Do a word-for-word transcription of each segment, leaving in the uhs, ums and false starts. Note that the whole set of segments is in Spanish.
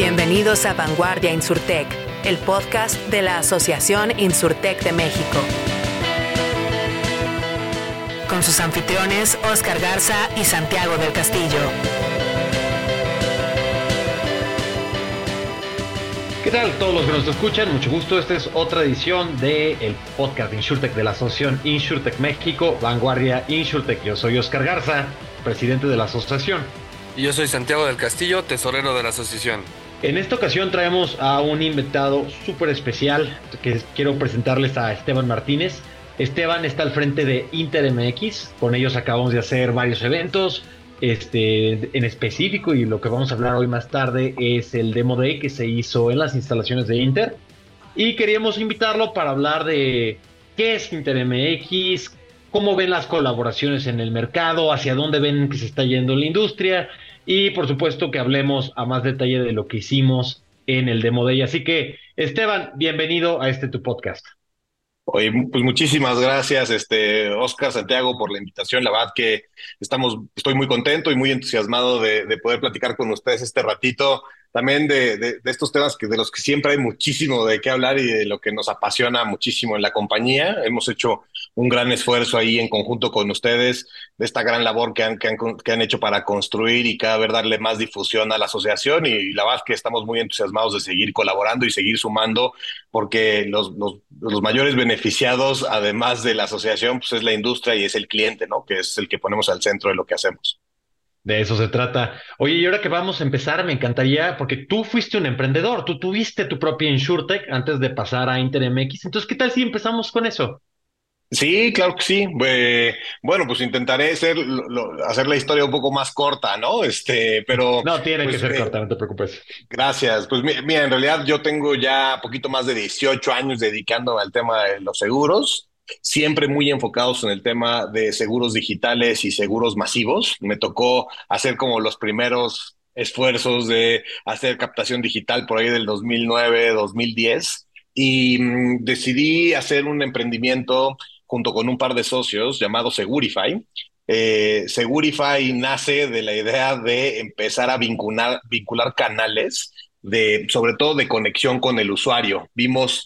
Bienvenidos a Vanguardia Insurtech, el podcast de la Asociación Insurtech de México. Con sus anfitriones Oscar Garza y Santiago del Castillo. ¿Qué tal todos los que nos escuchan? Mucho gusto, esta es otra edición del podcast de Insurtech de la Asociación Insurtech México, Vanguardia Insurtech. Yo soy Oscar Garza, presidente de la asociación. Y yo soy Santiago del Castillo, tesorero de la asociación. En esta ocasión traemos a un invitado súper especial que quiero presentarles a Esteban Martínez. Esteban está al frente de Inter M X, con ellos acabamos de hacer varios eventos. Este, en específico, y lo que vamos a hablar hoy más tarde es el Demo Day que se hizo en las instalaciones de Inter, y queríamos invitarlo para hablar de qué es Inter M X, cómo ven las colaboraciones en el mercado, hacia dónde ven que se está yendo la industria, y por supuesto que hablemos a más detalle de lo que hicimos en el Demo Day. Así que, Esteban, bienvenido a este tu podcast. Oye, pues muchísimas gracias, este, Oscar, Santiago, por la invitación. La verdad que estamos, estoy muy contento y muy entusiasmado de, de poder platicar con ustedes este ratito, también de, de, de estos temas que, de los que siempre hay muchísimo de qué hablar y de lo que nos apasiona muchísimo en la compañía. Hemos hecho un gran esfuerzo ahí en conjunto con ustedes, de esta gran labor que han, que han, que han hecho para construir y cada vez darle más difusión a la asociación, y, y la verdad que estamos muy entusiasmados de seguir colaborando y seguir sumando, porque los, los, los mayores beneficios beneficiados, además de la asociación, pues es la industria y es el cliente, ¿no? Que es el que ponemos al centro de lo que hacemos. De eso se trata. Oye, y ahora que vamos a empezar, me encantaría, porque tú fuiste un emprendedor, tú tuviste tu propia Insurtech antes de pasar a Inter M X. Entonces, ¿qué tal si empezamos con eso? Sí, claro que sí. Eh, bueno, pues intentaré hacer, lo, hacer la historia un poco más corta, ¿no? Este, pero no, tiene pues, que ser eh, corta, no te preocupes. Gracias. Pues mira, en realidad yo tengo ya poquito más de dieciocho años dedicándome al tema de los seguros, siempre muy enfocados en el tema de seguros digitales y seguros masivos. Me tocó hacer como los primeros esfuerzos de hacer captación digital por ahí del dos mil nueve, dos mil diez, y mm, decidí hacer un emprendimiento junto con un par de socios llamado Segurify. Eh, Segurify nace de la idea de empezar a vincular, vincular canales, de, sobre todo de conexión con el usuario. Vimos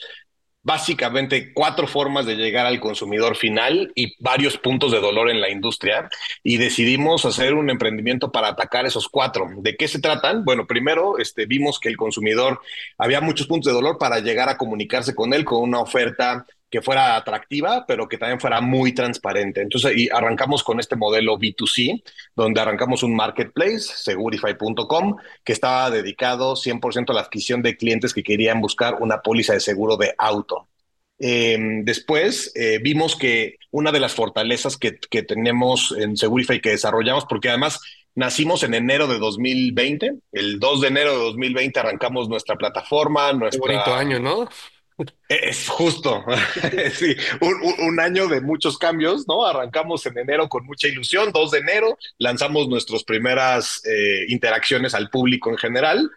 básicamente cuatro formas de llegar al consumidor final y varios puntos de dolor en la industria, y decidimos hacer un emprendimiento para atacar esos cuatro. ¿De qué se tratan? Bueno, primero este, vimos que el consumidor había muchos puntos de dolor para llegar a comunicarse con él con una oferta que fuera atractiva, pero que también fuera muy transparente. Entonces, y arrancamos con este modelo B dos C, donde arrancamos un marketplace, segurify punto com, que estaba dedicado cien por ciento a la adquisición de clientes que querían buscar una póliza de seguro de auto. Eh, después eh, vimos que una de las fortalezas que, que tenemos en Segurify, que desarrollamos, porque además nacimos en enero de dos mil veinte, el dos de enero de dos mil veinte arrancamos nuestra plataforma. Nuestra... Qué bonito año, ¿no? Es justo, sí, un, un año de muchos cambios, ¿no? Arrancamos en enero con mucha ilusión, dos de enero, lanzamos nuestras primeras eh, interacciones al público en general,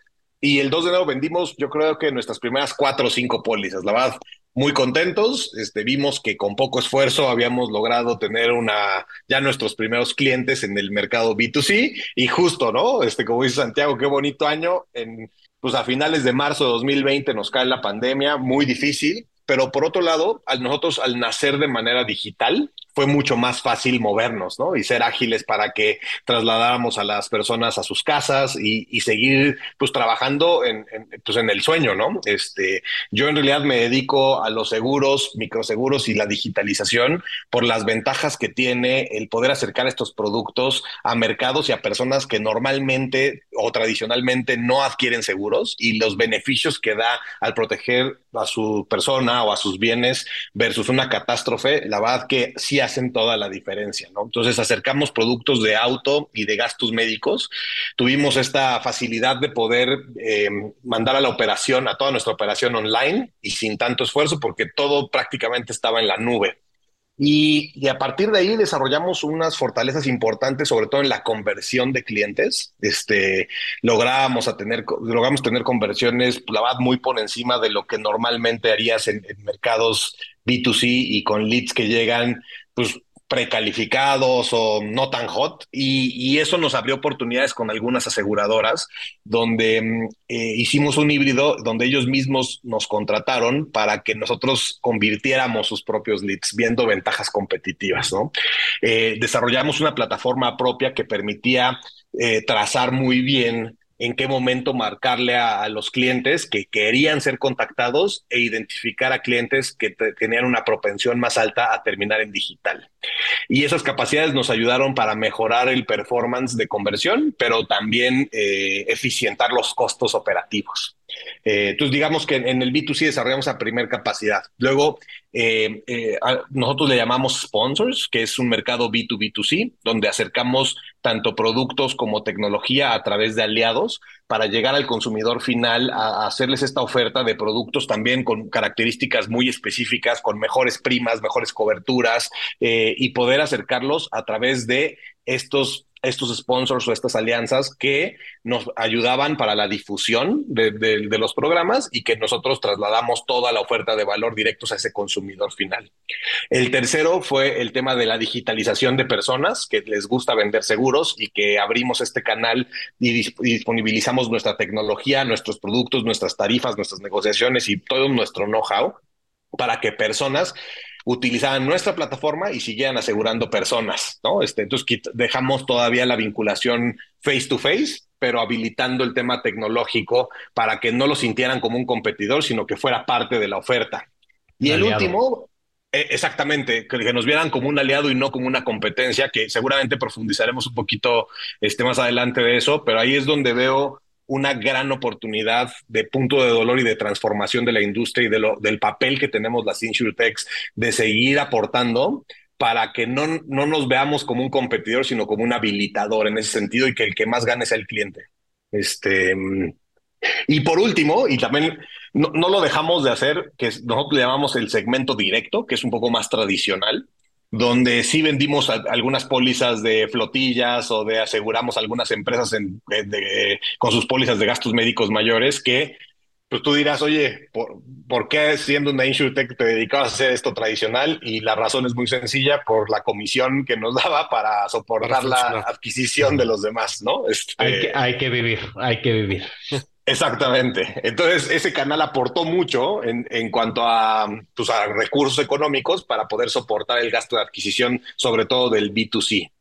y el dos de enero vendimos, yo creo que nuestras primeras cuatro o cinco pólizas, la verdad, muy contentos. Este, vimos que con poco esfuerzo habíamos logrado tener una, ya nuestros primeros clientes en el mercado B dos C, y justo, ¿no? Este, como dice Santiago, qué bonito año. En Pues a finales de marzo de dos mil veinte nos cae la pandemia, muy difícil, pero por otro lado, a nosotros al nacer de manera digital fue mucho más fácil movernos, ¿no? Y ser ágiles para que trasladáramos a las personas a sus casas y, y seguir pues trabajando en, en, pues, en el sueño, ¿no? Este, yo en realidad me dedico a los seguros, microseguros y la digitalización por las ventajas que tiene el poder acercar estos productos a mercados y a personas que normalmente o tradicionalmente no adquieren seguros, y los beneficios que da al proteger a su persona o a sus bienes versus una catástrofe, la verdad que sí hacen toda la diferencia, ¿no? Entonces acercamos productos de auto y de gastos médicos. Tuvimos esta facilidad de poder eh, mandar a la operación, a toda nuestra operación online y sin tanto esfuerzo, porque todo prácticamente estaba en la nube. Y, y a partir de ahí desarrollamos unas fortalezas importantes, sobre todo en la conversión de clientes. Este, logramos, a tener, logramos tener conversiones, la verdad, muy por encima de lo que normalmente harías en, en mercados B dos C, y con leads que llegan pues precalificados o no tan hot, y, y eso nos abrió oportunidades con algunas aseguradoras donde eh, hicimos un híbrido donde ellos mismos nos contrataron para que nosotros convirtiéramos sus propios leads viendo ventajas competitivas, ¿no? Eh, desarrollamos una plataforma propia que permitía eh, trazar muy bien en qué momento marcarle a, a los clientes que querían ser contactados e identificar a clientes que te, tenían una propensión más alta a terminar en digital. Y esas capacidades nos ayudaron para mejorar el performance de conversión, pero también eh, eficientar los costos operativos. Eh, entonces, digamos que en, en el B dos C desarrollamos la primer capacidad. Luego, eh, eh, a, nosotros le llamamos sponsors, que es un mercado B dos B dos C, donde acercamos tanto productos como tecnología a través de aliados para llegar al consumidor final a, a hacerles esta oferta de productos también con características muy específicas, con mejores primas, mejores coberturas, eh, y poder acercarlos a través de estos estos sponsors o estas alianzas que nos ayudaban para la difusión de, de, de los programas y que nosotros trasladamos toda la oferta de valor directos a ese consumidor final. El tercero fue el tema de la digitalización de personas que les gusta vender seguros y que abrimos este canal y, disp- y disponibilizamos nuestra tecnología, nuestros productos, nuestras tarifas, nuestras negociaciones y todo nuestro know-how para que personas utilizaban nuestra plataforma y siguieran asegurando personas, ¿no? Este, entonces dejamos todavía la vinculación face to face, pero habilitando el tema tecnológico para que no lo sintieran como un competidor, sino que fuera parte de la oferta. Y el último, eh, exactamente, que nos vieran como un aliado y no como una competencia, que seguramente profundizaremos un poquito este, más adelante de eso, pero ahí es donde veo una gran oportunidad de punto de dolor y de transformación de la industria y de lo, del papel que tenemos las Insurtechs de seguir aportando para que no, no nos veamos como un competidor, sino como un habilitador en ese sentido y que el que más gane sea el cliente. Este... Y por último, y también no, no lo dejamos de hacer, que nosotros le llamamos el segmento directo, que es un poco más tradicional, donde sí vendimos algunas pólizas de flotillas o de aseguramos algunas empresas en, de, de, con sus pólizas de gastos médicos mayores que pues tú dirás, oye, ¿por, ¿por qué siendo una Insurtech te dedicabas a hacer esto tradicional? Y la razón es muy sencilla, por la comisión que nos daba para soportar para la adquisición de los demás, ¿no? Este, hay, que, hay que vivir, hay que vivir. Exactamente. Entonces, ese canal aportó mucho en, en cuanto a, pues, a recursos económicos para poder soportar el gasto de adquisición, sobre todo del B dos C.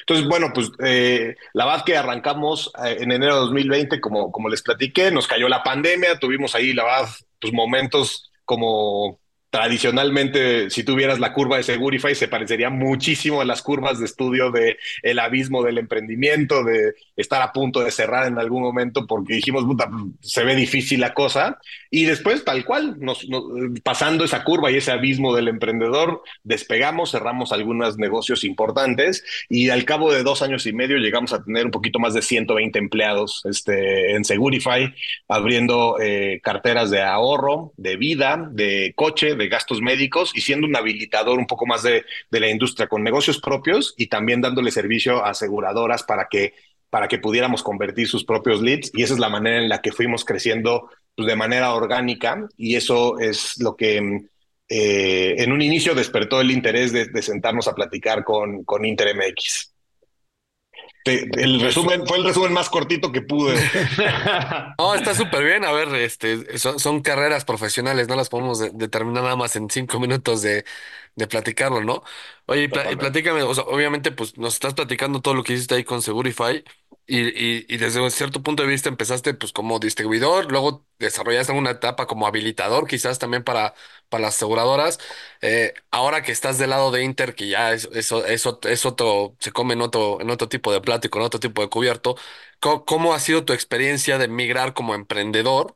Entonces, bueno, pues eh, la verdad que arrancamos eh, en enero de dos mil veinte, como, como les platiqué, nos cayó la pandemia, tuvimos ahí, la verdad, pues momentos como tradicionalmente, si tuvieras la curva de Segurify, se parecería muchísimo a las curvas de estudio de el abismo del emprendimiento, de estar a punto de cerrar en algún momento porque dijimos, puta, se ve difícil la cosa. Y después, tal cual, nos, nos, pasando esa curva y ese abismo del emprendedor, despegamos, cerramos algunos negocios importantes y al cabo de dos años y medio llegamos a tener un poquito más de ciento veinte empleados este, en Segurify, abriendo eh, carteras de ahorro, de vida, de coche, de de gastos médicos y siendo un habilitador un poco más de, de la industria con negocios propios y también dándole servicio a aseguradoras para que, para que pudiéramos convertir sus propios leads. Y esa es la manera en la que fuimos creciendo pues, de manera orgánica y eso es lo que eh, en un inicio despertó el interés de, de sentarnos a platicar con, con Inter M X. Te, el resumen fue el resumen más cortito que pude. No, está súper bien. A ver, este, son, son carreras profesionales, no las podemos determinar nada más en cinco minutos de, de platicarlo, ¿no? Oye, y pl- y platícame, o sea, obviamente, pues nos estás platicando todo lo que hiciste ahí con Segurify y, y, y desde un cierto punto de vista empezaste pues como distribuidor, luego desarrollaste alguna etapa como habilitador, quizás también para, para las aseguradoras. Eh, ahora que estás del lado de Inter, que ya es, eso, eso es otro, se come en otro, en otro tipo de plato y con otro tipo de cubierto, ¿cómo, cómo ha sido tu experiencia de migrar como emprendedor,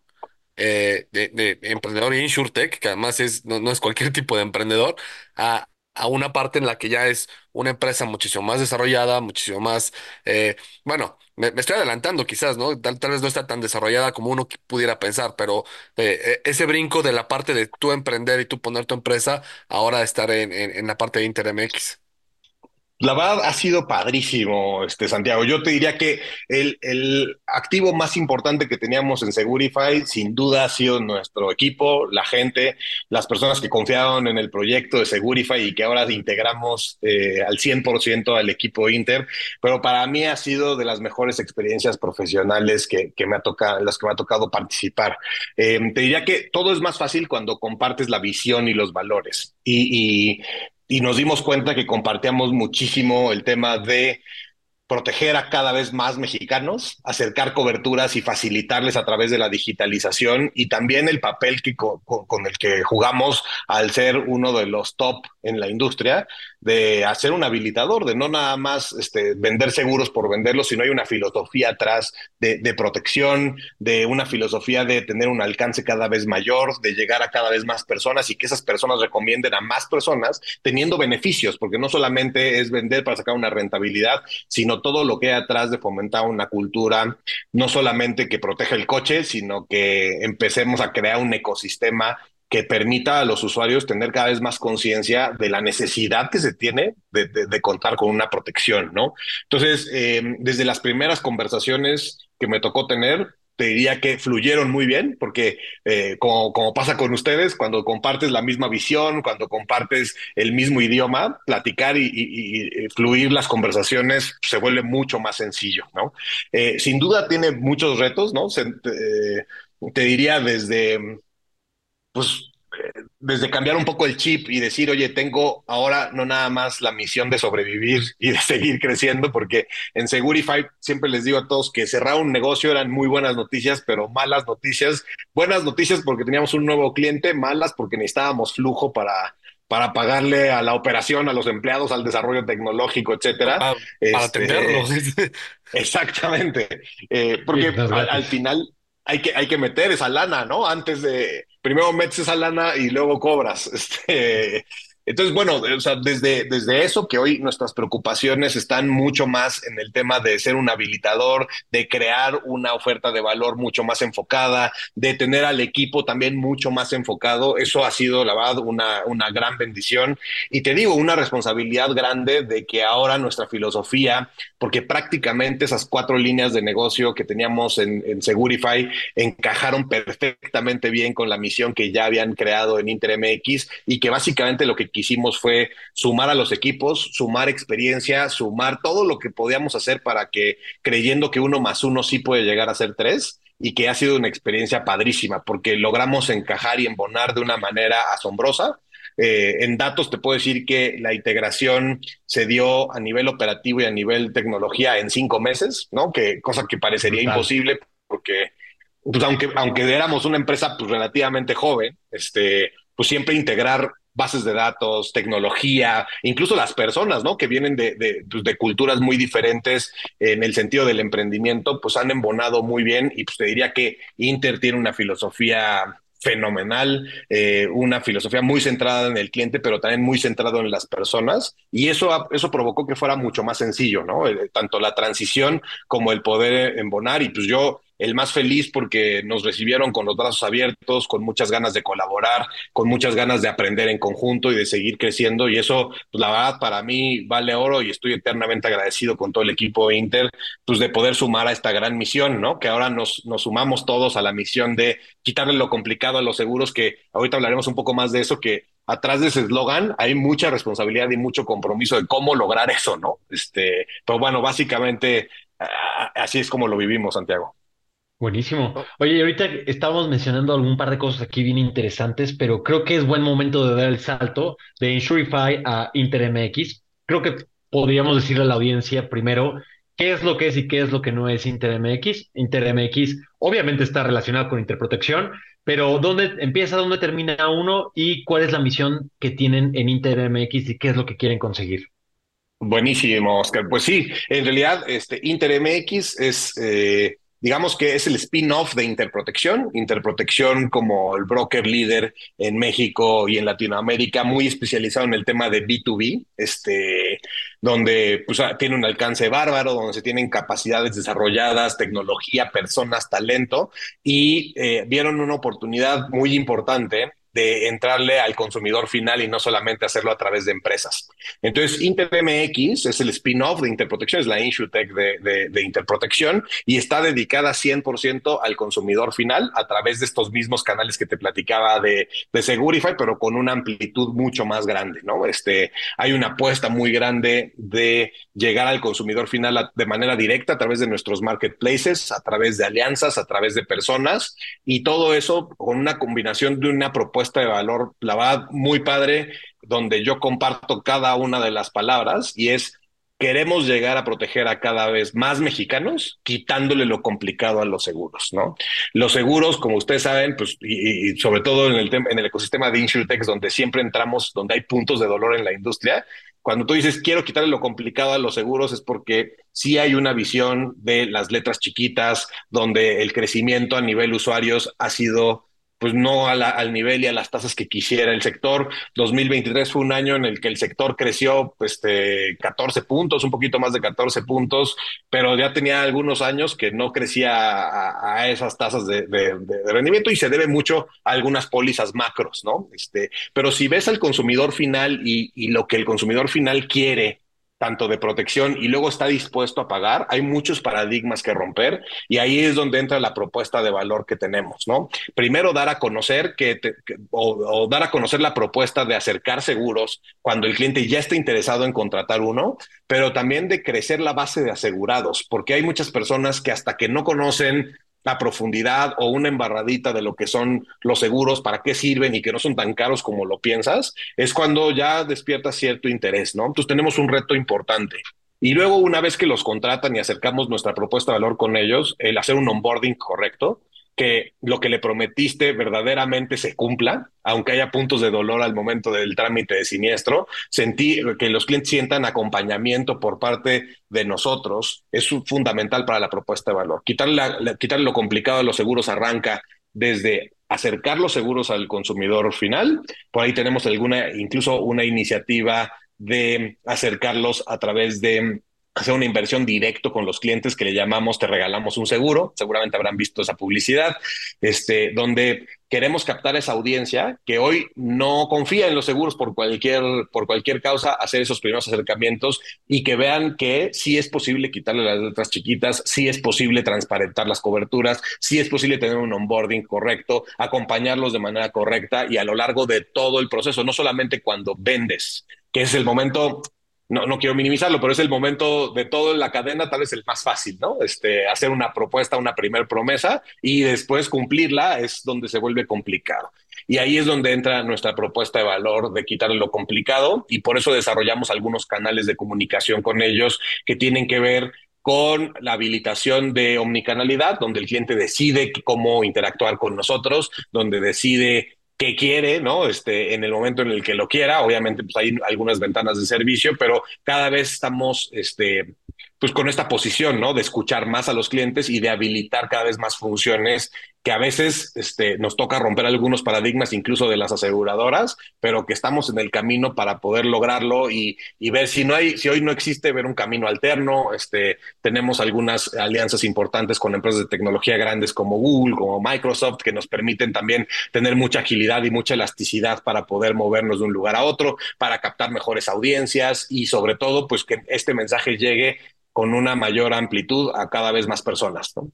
eh, de, de emprendedor y Insurtech, que además es, no, no es cualquier tipo de emprendedor, a, a una parte en la que ya es una empresa muchísimo más desarrollada, muchísimo más, eh, bueno, me, me estoy adelantando quizás, ¿no? Tal, tal vez no está tan desarrollada como uno pudiera pensar, pero eh, ese brinco de la parte de tú emprender y tú poner tu empresa, ahora estar en, en, en la parte de Inter M X. La verdad ha sido padrísimo, este, Santiago. Yo te diría que el, el activo más importante que teníamos en Segurify sin duda ha sido nuestro equipo, la gente, las personas que confiaron en el proyecto de Segurify y que ahora integramos eh, al cien por ciento al equipo Inter. Pero para mí ha sido de las mejores experiencias profesionales que, que me ha tocado, en las que me ha tocado participar. Eh, te diría que todo es más fácil cuando compartes la visión y los valores. Y... y Y nos dimos cuenta que compartíamos muchísimo el tema de proteger a cada vez más mexicanos, acercar coberturas y facilitarles a través de la digitalización, y también el papel que, con, con el que jugamos al ser uno de los top en la industria, de hacer un habilitador, de no nada más este, vender seguros por venderlos, sino hay una filosofía atrás de, de protección, de una filosofía de tener un alcance cada vez mayor, de llegar a cada vez más personas y que esas personas recomienden a más personas teniendo beneficios, porque no solamente es vender para sacar una rentabilidad, sino todo lo que hay atrás de fomentar una cultura, no solamente que proteja el coche, sino que empecemos a crear un ecosistema que permita a los usuarios tener cada vez más conciencia de la necesidad que se tiene de, de, de contar con una protección, ¿no? Entonces, eh, desde las primeras conversaciones que me tocó tener, te diría que fluyeron muy bien, porque eh, como, como pasa con ustedes, cuando compartes la misma visión, cuando compartes el mismo idioma, platicar y, y, y fluir las conversaciones se vuelve mucho más sencillo, ¿no? Eh, sin duda tiene muchos retos, ¿no? Se, te, te diría desde... pues desde cambiar un poco el chip y decir, oye, tengo ahora no nada más la misión de sobrevivir y de seguir creciendo, porque en Segurify siempre les digo a todos que cerrar un negocio eran muy buenas noticias, pero malas noticias. Buenas noticias porque teníamos un nuevo cliente, malas porque necesitábamos flujo para, para pagarle a la operación, a los empleados, al desarrollo tecnológico, etcétera. Para, para este, atenderlos. Exactamente. Eh, porque sí, al, al final... Hay que, hay que meter esa lana, ¿no? Antes de... Primero metes esa lana y luego cobras. Este, entonces, bueno, o sea, desde, desde eso que hoy nuestras preocupaciones están mucho más en el tema de ser un habilitador, de crear una oferta de valor mucho más enfocada, de tener al equipo también mucho más enfocado. Eso ha sido, la verdad, una, una gran bendición. Y te digo, una responsabilidad grande de que ahora nuestra filosofía... porque prácticamente esas cuatro líneas de negocio que teníamos en, en Segurify encajaron perfectamente bien con la misión que ya habían creado en Inter M X, y que básicamente lo que quisimos fue sumar a los equipos, sumar experiencia, sumar todo lo que podíamos hacer para que, creyendo que uno más uno sí puede llegar a ser tres, y que ha sido una experiencia padrísima porque logramos encajar y embonar de una manera asombrosa. Eh, en datos te puedo decir que la integración se dio a nivel operativo y a nivel tecnología en cinco meses, ¿no? Que cosa que parecería Total. imposible porque, pues, aunque, aunque éramos una empresa pues, relativamente joven, este, pues siempre integrar bases de datos, tecnología, incluso las personas, ¿no? Que vienen de, de, pues, de culturas muy diferentes en el sentido del emprendimiento, pues han embonado muy bien, y pues te diría que Inter tiene una filosofía fenomenal, eh, una filosofía muy centrada en el cliente, pero también muy centrada en las personas, y eso, eso provocó que fuera mucho más sencillo, ¿no? Eh, tanto la transición como el poder embonar, y pues yo el más feliz porque nos recibieron con los brazos abiertos, con muchas ganas de colaborar, con muchas ganas de aprender en conjunto y de seguir creciendo, y eso, pues, la verdad, para mí vale oro, y estoy eternamente agradecido con todo el equipo Inter, pues, de poder sumar a esta gran misión, ¿no? Que ahora nos, nos sumamos todos a la misión de quitarle lo complicado a los seguros, que ahorita hablaremos un poco más de eso, que atrás de ese eslogan hay mucha responsabilidad y mucho compromiso de cómo lograr eso, ¿no? Este, pero bueno, básicamente así es como lo vivimos, Santiago. Buenísimo. Oye, ahorita estábamos mencionando algún par de cosas aquí bien interesantes, pero creo que es buen momento de dar el salto de Insurify a Inter M X. Creo que podríamos decirle a la audiencia primero qué es lo que es y qué es lo que no es Inter M X. Inter M X obviamente está relacionado con Interprotección, pero ¿dónde empieza, dónde termina uno y cuál es la misión que tienen en Inter M X y qué es lo que quieren conseguir? Buenísimo, Oscar. Pues sí, en realidad este Inter M X es... Eh... digamos que es el spin-off de Interprotección, Interprotección como el broker líder en México y en Latinoamérica, muy especializado en el tema de B dos B, este, donde pues, tiene un alcance bárbaro, donde se tienen capacidades desarrolladas, tecnología, personas, talento, y eh, vieron una oportunidad muy importante de entrarle al consumidor final y no solamente hacerlo a través de empresas. Entonces, Inter M X es el spin-off de Interprotección, es la Insurtech de, de, de Interprotección, y está dedicada cien por ciento al consumidor final a través de estos mismos canales que te platicaba de, de Segurify, pero con una amplitud mucho más grande, ¿no? Este, hay una apuesta muy grande de llegar al consumidor final a, de manera directa a través de nuestros marketplaces, a través de alianzas, a través de personas, y todo eso con una combinación de una propuesta de valor, la verdad, muy padre, donde yo comparto cada una de las palabras, y es: queremos llegar a proteger a cada vez más mexicanos, quitándole lo complicado a los seguros, ¿no? Los seguros, como ustedes saben, pues, y, y sobre todo en el, en el ecosistema de Insurtech, donde siempre entramos, donde hay puntos de dolor en la industria. Cuando tú dices quiero quitarle lo complicado a los seguros, es porque sí hay una visión de las letras chiquitas, donde el crecimiento a nivel usuarios ha sido pues no a la, al nivel y a las tasas que quisiera el sector. dos mil veintitrés fue un año en el que el sector creció pues, este, catorce puntos, un poquito más de catorce puntos, pero ya tenía algunos años que no crecía a, a esas tasas de, de, de rendimiento, y se debe mucho a algunas pólizas macros, ¿no? Este, pero si ves al consumidor final y, y lo que el consumidor final quiere, tanto de protección y luego está dispuesto a pagar, hay muchos paradigmas que romper, y ahí es donde entra la propuesta de valor que tenemos, ¿no? Primero, dar a conocer que, te, que o, o dar a conocer la propuesta de acercar seguros cuando el cliente ya está interesado en contratar uno, pero también de crecer la base de asegurados, porque hay muchas personas que hasta que no conocen la profundidad o una embarradita de lo que son los seguros, para qué sirven y que no son tan caros como lo piensas, es cuando ya despiertas cierto interés, ¿no? Entonces tenemos un reto importante. Y luego, una vez que los contratan y acercamos nuestra propuesta de valor con ellos, el hacer un onboarding correcto, que lo que le prometiste verdaderamente se cumpla, aunque haya puntos de dolor al momento del trámite de siniestro, sentir que los clientes sientan acompañamiento por parte de nosotros es fundamental para la propuesta de valor. Quitarle, la, quitarle lo complicado a los seguros arranca desde acercar los seguros al consumidor final. Por ahí tenemos alguna, incluso una iniciativa de acercarlos a través de hacer una inversión directo con los clientes, que le llamamos te regalamos un seguro. Seguramente habrán visto esa publicidad, este, donde queremos captar esa audiencia que hoy no confía en los seguros por cualquier, por cualquier causa, hacer esos primeros acercamientos y que vean que sí es posible quitarle las letras chiquitas, sí es posible transparentar las coberturas, sí es posible tener un onboarding correcto, acompañarlos de manera correcta y a lo largo de todo el proceso, no solamente cuando vendes, que es el momento... No, no quiero minimizarlo, pero es el momento de toda la cadena, tal vez el más fácil, ¿no? Este, hacer una propuesta, una primer promesa, y después cumplirla es donde se vuelve complicado. Y ahí es donde entra nuestra propuesta de valor de quitarle lo complicado, y por eso desarrollamos algunos canales de comunicación con ellos que tienen que ver con la habilitación de omnicanalidad, donde el cliente decide cómo interactuar con nosotros, donde decide... que quiere, ¿no? Este, en el momento en el que lo quiera, obviamente pues hay algunas ventanas de servicio, pero cada vez estamos este, pues con esta posición, ¿no? De escuchar más a los clientes y de habilitar cada vez más funciones que a veces este, nos toca romper algunos paradigmas, incluso de las aseguradoras, pero que estamos en el camino para poder lograrlo y, y ver si no hay, si hoy no existe, ver un camino alterno. Este, tenemos algunas alianzas importantes con empresas de tecnología grandes como Google, como Microsoft, que nos permiten también tener mucha agilidad y mucha elasticidad para poder movernos de un lugar a otro, para captar mejores audiencias y sobre todo, pues que este mensaje llegue con una mayor amplitud a cada vez más personas, ¿no?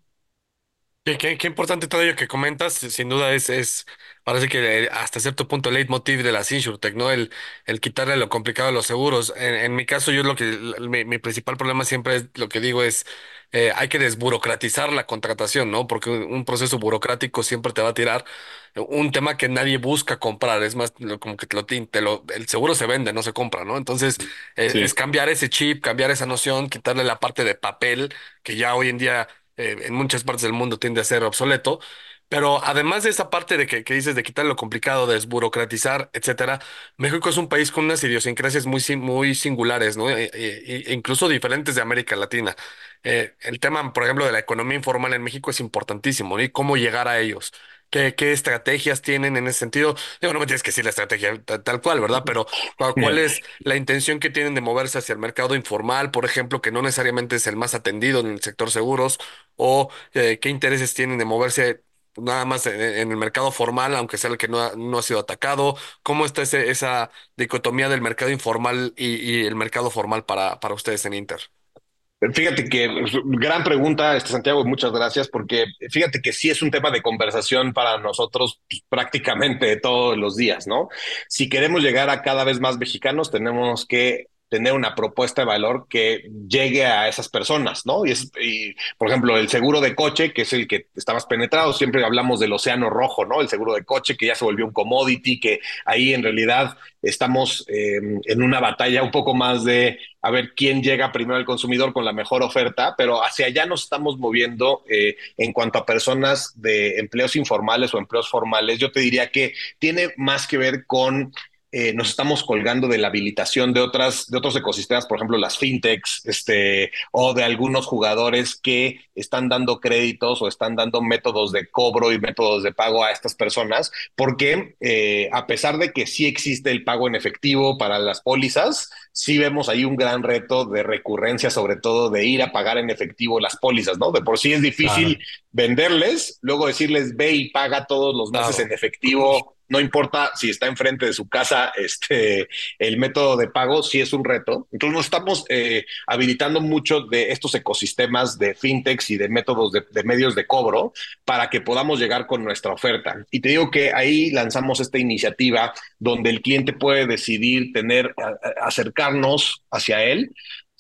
Qué, qué, qué importante todo ello que comentas, sin duda es, es parece que hasta cierto punto el leitmotiv de las Insurtech, ¿no? El, el quitarle lo complicado a los seguros. En, en mi caso, yo lo que mi, mi principal problema siempre es lo que digo es eh, hay que desburocratizar la contratación, ¿no? Porque un, un proceso burocrático siempre te va a tirar un tema que nadie busca comprar. Es más, lo, como que te lo, te lo, el seguro se vende, no se compra, ¿no? Entonces, eh, sí. es cambiar ese chip, cambiar esa noción, quitarle la parte de papel que ya hoy en día Eh, en muchas partes del mundo tiende a ser obsoleto, pero además de esa parte de que, que dices de quitar lo complicado, desburocratizar, etcétera, México es un país con unas idiosincrasias muy, muy singulares, ¿no? E, e, e incluso diferentes de América Latina. Eh, el tema, por ejemplo, de la economía informal en México es importantísimo, ¿no? Y cómo llegar a ellos. ¿Qué, qué estrategias tienen en ese sentido? Digo, no me tienes que decir la estrategia tal, tal cual, ¿verdad? Pero ¿cuál es la intención que tienen de moverse hacia el mercado informal, por ejemplo, que no necesariamente es el más atendido en el sector seguros? ¿O eh, qué intereses tienen de moverse nada más en, en el mercado formal, aunque sea el que no ha, no ha sido atacado? ¿Cómo está ese, esa dicotomía del mercado informal y, y el mercado formal para, para ustedes en Inter? Fíjate que gran pregunta, este Santiago, muchas gracias, porque fíjate que sí es un tema de conversación para nosotros prácticamente todos los días, ¿no? Si queremos llegar a cada vez más mexicanos, tenemos que tener una propuesta de valor que llegue a esas personas, ¿no? Y, es, y, por ejemplo, el seguro de coche, que es el que está más penetrado, siempre hablamos del océano rojo, ¿no? El seguro de coche que ya se volvió un commodity, que ahí en realidad estamos eh, en una batalla un poco más de a ver quién llega primero al consumidor con la mejor oferta, pero hacia allá nos estamos moviendo eh, en cuanto a personas de empleos informales o empleos formales. Yo te diría que tiene más que ver con... Eh, nos estamos colgando de la habilitación de otras de otros ecosistemas, por ejemplo, las fintechs, este, o de algunos jugadores que están dando créditos o están dando métodos de cobro y métodos de pago a estas personas, porque eh, a pesar de que sí existe el pago en efectivo para las pólizas, sí vemos ahí un gran reto de recurrencia, sobre todo de ir a pagar en efectivo las pólizas, ¿no? De por sí es difícil claro. venderles, luego decirles ve y paga todos los meses claro. en efectivo. No importa si está enfrente de su casa, este, el método de pago sí es un reto. Entonces nos estamos eh, habilitando mucho de estos ecosistemas de fintechs y de métodos de, de medios de cobro para que podamos llegar con nuestra oferta. Y te digo que ahí lanzamos esta iniciativa donde el cliente puede decidir tener, a, a acercarnos hacia él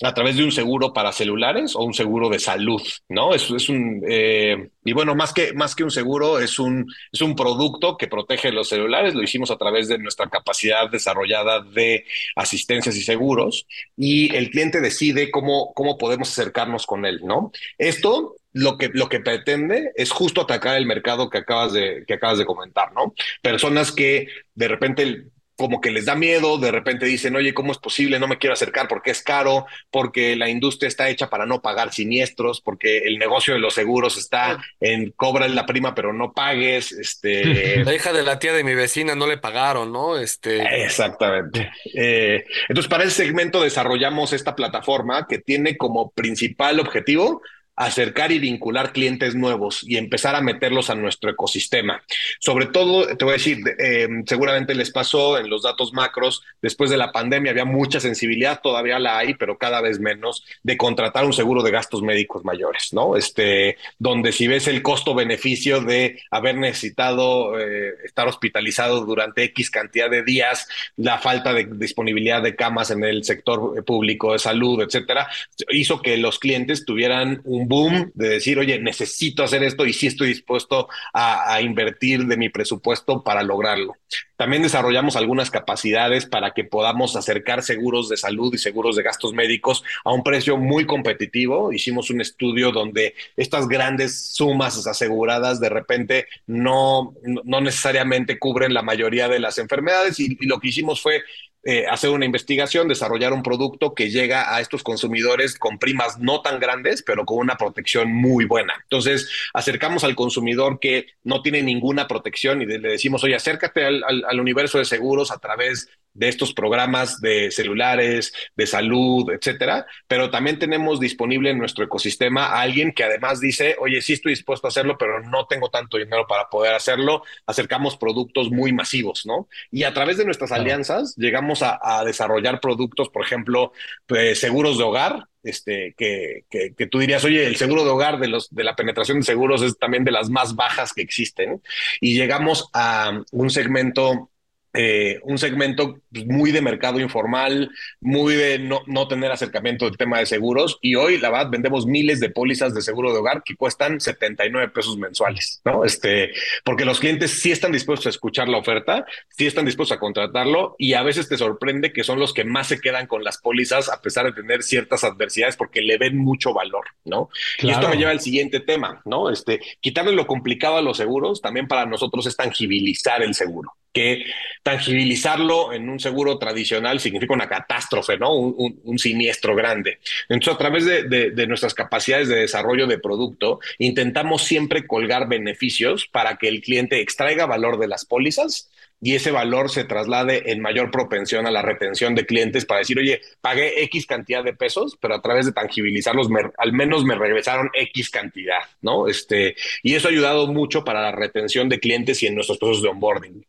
a través de un seguro para celulares o un seguro de salud, ¿no? Es, es un, eh, y bueno, más que, más que un seguro, es un, es un producto que protege los celulares. Lo hicimos a través de nuestra capacidad desarrollada de asistencias y seguros, y el cliente decide cómo, cómo podemos acercarnos con él, ¿no? Esto... Lo que, lo que pretende es justo atacar el mercado que acabas de, que acabas de comentar, ¿no? Personas que de repente como que les da miedo, de repente dicen, oye, ¿cómo es posible? No me quiero acercar porque es caro, porque la industria está hecha para no pagar siniestros, porque el negocio de los seguros está en cobra la prima, pero no pagues. Este... La hija de la tía de mi vecina no le pagaron, ¿no? Este... Exactamente. Eh, entonces, para el segmento desarrollamos esta plataforma que tiene como principal objetivo acercar y vincular clientes nuevos y empezar a meterlos a nuestro ecosistema. Sobre todo, te voy a decir, eh, seguramente les pasó en los datos macros, después de la pandemia había mucha sensibilidad, todavía la hay, pero cada vez menos, de contratar un seguro de gastos médicos mayores, ¿no? Este, donde si ves el costo-beneficio de haber necesitado eh, estar hospitalizado durante X cantidad de días, la falta de disponibilidad de camas en el sector público de salud, etcétera, hizo que los clientes tuvieran un boom de decir, oye, necesito hacer esto y sí estoy dispuesto a, a invertir de mi presupuesto para lograrlo. También desarrollamos algunas capacidades para que podamos acercar seguros de salud y seguros de gastos médicos a un precio muy competitivo. Hicimos un estudio donde estas grandes sumas aseguradas de repente no, no necesariamente cubren la mayoría de las enfermedades, y, y lo que hicimos fue Eh, hacer una investigación, desarrollar un producto que llega a estos consumidores con primas no tan grandes, pero con una protección muy buena. Entonces, acercamos al consumidor que no tiene ninguna protección y le decimos, oye, acércate al, al, al universo de seguros a través de estos programas de celulares, de salud, etcétera, pero también tenemos disponible en nuestro ecosistema a alguien que además dice, oye, sí estoy dispuesto a hacerlo, pero no tengo tanto dinero para poder hacerlo. Acercamos productos muy masivos, ¿no? Y a través de nuestras claro. alianzas llegamos a, a desarrollar productos, por ejemplo, pues, seguros de hogar, Este, que, que, que tú dirías, oye, el seguro de hogar de los de la penetración de seguros es también de las más bajas que existen, y llegamos a un segmento Eh, un segmento muy de mercado informal, muy de no, no tener acercamiento del tema de seguros, y hoy la verdad vendemos miles de pólizas de seguro de hogar que cuestan setenta y nueve pesos mensuales, ¿no? Este, porque los clientes sí están dispuestos a escuchar la oferta, sí están dispuestos a contratarlo, y a veces te sorprende que son los que más se quedan con las pólizas a pesar de tener ciertas adversidades porque le ven mucho valor, ¿no? Claro. Y esto me lleva al siguiente tema, ¿no? Este, quitarle lo complicado a los seguros también para nosotros es tangibilizar el seguro. que tangibilizarlo en un seguro tradicional significa una catástrofe, ¿no? Un, un, un siniestro grande. Entonces, a través de, de, de nuestras capacidades de desarrollo de producto, intentamos siempre colgar beneficios para que el cliente extraiga valor de las pólizas y ese valor se traslade en mayor propensión a la retención de clientes para decir, oye, pagué X cantidad de pesos, pero a través de tangibilizarlos, me, al menos me regresaron X cantidad, ¿no? Este, y eso ha ayudado mucho para la retención de clientes y en nuestros procesos de onboarding.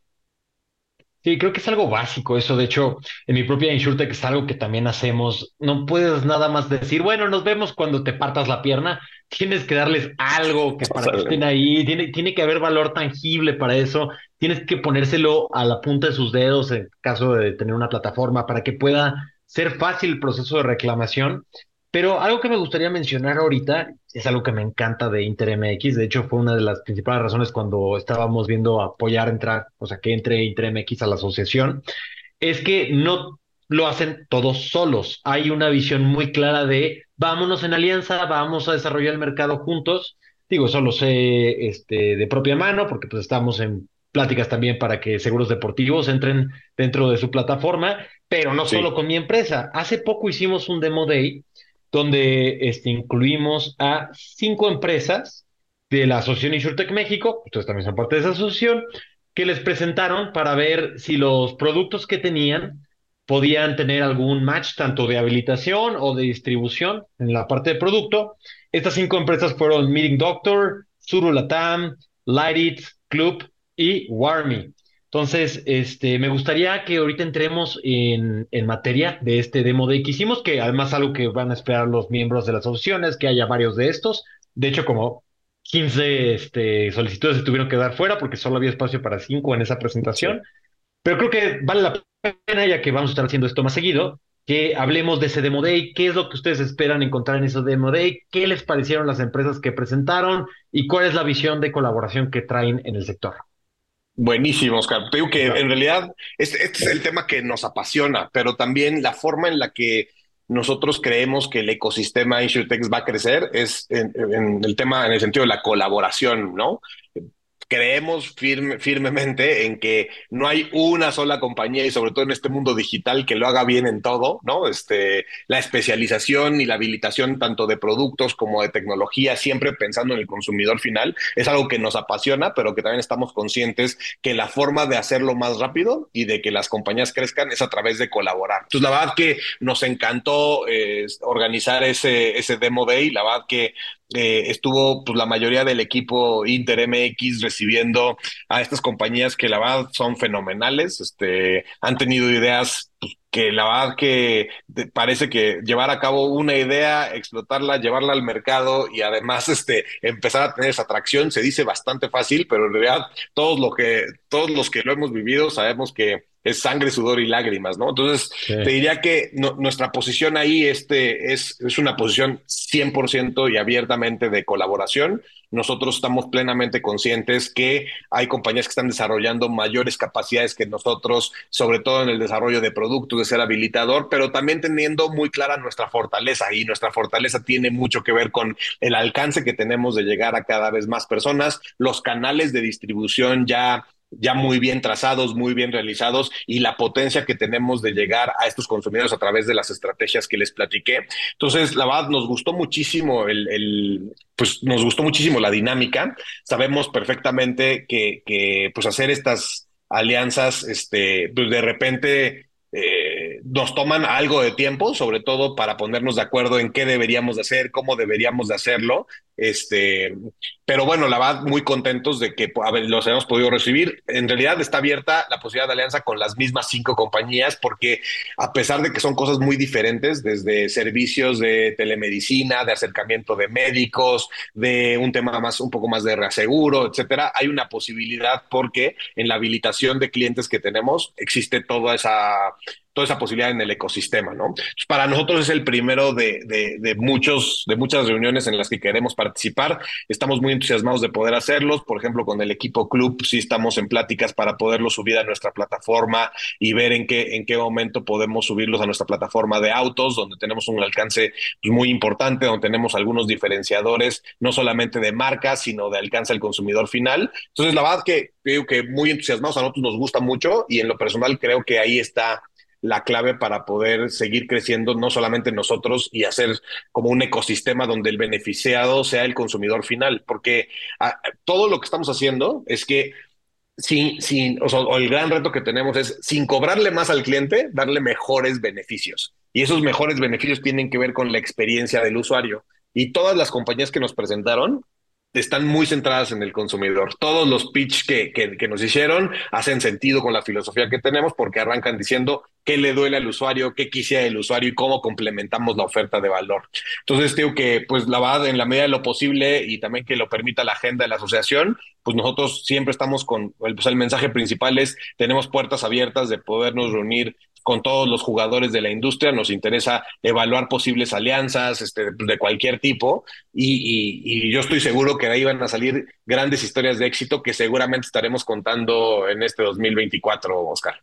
Sí, creo que es algo básico eso. De hecho, en mi propia Insurtech es algo que también hacemos. No puedes nada más decir, bueno, nos vemos cuando te partas la pierna. Tienes que darles algo que para que estén ahí. Tiene, tiene que haber valor tangible para eso. Tienes que ponérselo a la punta de sus dedos en caso de tener una plataforma para que pueda ser fácil el proceso de reclamación. Pero algo que me gustaría mencionar ahorita es algo que me encanta de Inter M X. De hecho, fue una de las principales razones cuando estábamos viendo apoyar, entrar, o sea, que entre Inter M X a la asociación, es que no lo hacen todos solos. Hay una visión muy clara de vámonos en alianza, vamos a desarrollar el mercado juntos. Digo, eso lo sé este, de propia mano, porque pues estamos en pláticas también para que seguros deportivos entren dentro de su plataforma, pero no sí. solo con mi empresa. Hace poco hicimos un Demo Day donde este, incluimos a cinco empresas de la Asociación Insurtech México, ustedes también son parte de esa asociación, que les presentaron para ver si los productos que tenían podían tener algún match, tanto de habilitación o de distribución en la parte de producto. Estas cinco empresas fueron Meeting Doctor, Surulatam, Light It, Club y Warme. Entonces, este, me gustaría que ahorita entremos en, en materia de este Demo Day que hicimos, que además algo que van a esperar los miembros de las asociaciones, que haya varios de estos. De hecho, como quince este, solicitudes se tuvieron que dar fuera porque solo había espacio para cinco en esa presentación. Sí. Pero creo que vale la pena, ya que vamos a estar haciendo esto más seguido, que hablemos de ese Demo Day, qué es lo que ustedes esperan encontrar en ese Demo Day, qué les parecieron las empresas que presentaron y cuál es la visión de colaboración que traen en el sector. Buenísimo, Oscar. Te digo que en realidad este, este es el tema que nos apasiona, pero también la forma en la que nosotros creemos que el ecosistema Insurtech va a crecer es en, en el tema, en el sentido de la colaboración, ¿no? Creemos firme, firmemente en que no hay una sola compañía y sobre todo en este mundo digital que lo haga bien en todo, ¿no? Este, la especialización y la habilitación tanto de productos como de tecnología, siempre pensando en el consumidor final, es algo que nos apasiona, pero que también estamos conscientes que la forma de hacerlo más rápido y de que las compañías crezcan es a través de colaborar. Entonces, la verdad que nos encantó eh, organizar ese, ese Demo Day, la verdad que Eh, estuvo pues, la mayoría del equipo Inter M X recibiendo a estas compañías que la verdad son fenomenales, este, han tenido ideas pues, que la verdad que parece que llevar a cabo una idea, explotarla, llevarla al mercado y además este, empezar a tener esa atracción se dice bastante fácil, pero en realidad todos, lo que, todos los que lo hemos vivido sabemos que es sangre, sudor y lágrimas, ¿no? Entonces, sí. te diría que no, nuestra posición ahí este, es, es una posición cien por ciento y abiertamente de colaboración. Nosotros estamos plenamente conscientes que hay compañías que están desarrollando mayores capacidades que nosotros, sobre todo en el desarrollo de productos, de ser habilitador, pero también teniendo muy clara nuestra fortaleza. Y nuestra fortaleza tiene mucho que ver con el alcance que tenemos de llegar a cada vez más personas, los canales de distribución ya... ya muy bien trazados, muy bien realizados y la potencia que tenemos de llegar a estos consumidores a través de las estrategias que les platiqué. Entonces, la verdad, nos gustó muchísimo el, el pues nos gustó muchísimo la dinámica. Sabemos perfectamente que, que pues hacer estas alianzas, este, pues de repente eh, nos toman algo de tiempo, sobre todo para ponernos de acuerdo en qué deberíamos de hacer, cómo deberíamos de hacerlo. Este, pero bueno, la verdad, muy contentos de que a ver, los hemos podido recibir. En realidad está abierta la posibilidad de alianza con las mismas cinco compañías, porque a pesar de que son cosas muy diferentes, desde servicios de telemedicina, de acercamiento de médicos, de un tema más, un poco más de reaseguro, etcétera, hay una posibilidad porque en la habilitación de clientes que tenemos existe toda esa toda esa posibilidad en el ecosistema, ¿no? Entonces, para nosotros es el primero de, de, de, muchos, de muchas reuniones en las que queremos participar. Estamos muy entusiasmados de poder hacerlos. Por ejemplo, con el equipo Club sí estamos en pláticas para poderlo subir a nuestra plataforma y ver en qué, en qué momento podemos subirlos a nuestra plataforma de autos, donde tenemos un alcance muy importante, donde tenemos algunos diferenciadores, no solamente de marca, sino de alcance al consumidor final. Entonces, la verdad que creo que muy entusiasmados, a nosotros nos gusta mucho y en lo personal creo que ahí está la clave para poder seguir creciendo, no solamente nosotros, y hacer como un ecosistema donde el beneficiado sea el consumidor final, porque a, todo lo que estamos haciendo es que sin, sin, o sea, o el gran reto que tenemos es, sin cobrarle más al cliente, darle mejores beneficios. Y esos mejores beneficios tienen que ver con la experiencia del usuario. Y todas las compañías que nos presentaron están muy centradas en el consumidor. Todos los pitch que, que, que nos hicieron hacen sentido con la filosofía que tenemos, porque arrancan diciendo qué le duele al usuario, qué quisiera el usuario y cómo complementamos la oferta de valor. Entonces, creo que pues la verdad, en la medida de lo posible y también que lo permita la agenda de la asociación, pues nosotros siempre estamos con, pues el mensaje principal es, tenemos puertas abiertas de podernos reunir con todos los jugadores de la industria. Nos interesa evaluar posibles alianzas este, de cualquier tipo y, y, y yo estoy seguro que de ahí van a salir grandes historias de éxito que seguramente estaremos contando en este dos mil veinticuatro, Oscar.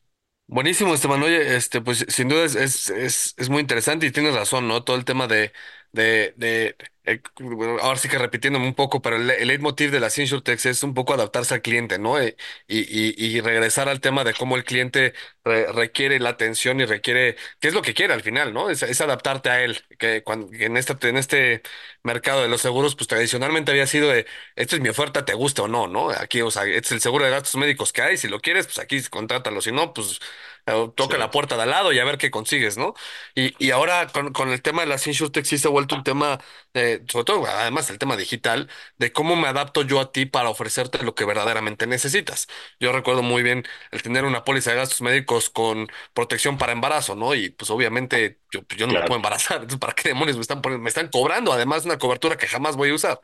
Buenísimo, Esteban. Oye, este, pues sin duda es, es, es, es muy interesante y tienes razón, ¿no? Todo el tema de, de, de eh, bueno, ahora sí que repitiéndome un poco, pero el, el leitmotiv de las Insurtech es un poco adaptarse al cliente, ¿no? Eh, y, y, y regresar al tema de cómo el cliente re- requiere la atención y requiere, qué es lo que quiere al final, ¿no? Es, es adaptarte a él, que cuando, en este, en este mercado de los seguros, pues tradicionalmente había sido de, esta es mi oferta, te gusta o no, ¿no? Aquí, o sea, este es el seguro de gastos médicos que hay, si lo quieres, pues aquí contrátalo, si no, pues eh, toca Sí. la puerta de al lado y a ver qué consigues, ¿no? Y, y ahora con, con el tema de las Insurtech sí se ha vuelto un tema, eh, sobre todo, además el tema digital, de cómo me adapto yo a ti para ofrecerte lo que verdaderamente necesitas. Yo recuerdo muy bien el tener una póliza de gastos médicos con protección para embarazo, ¿no? Y pues obviamente yo, yo no me Claro. puedo embarazar, entonces ¿para qué demonios me están poniendo? Me están cobrando además una cobertura que jamás voy a usar.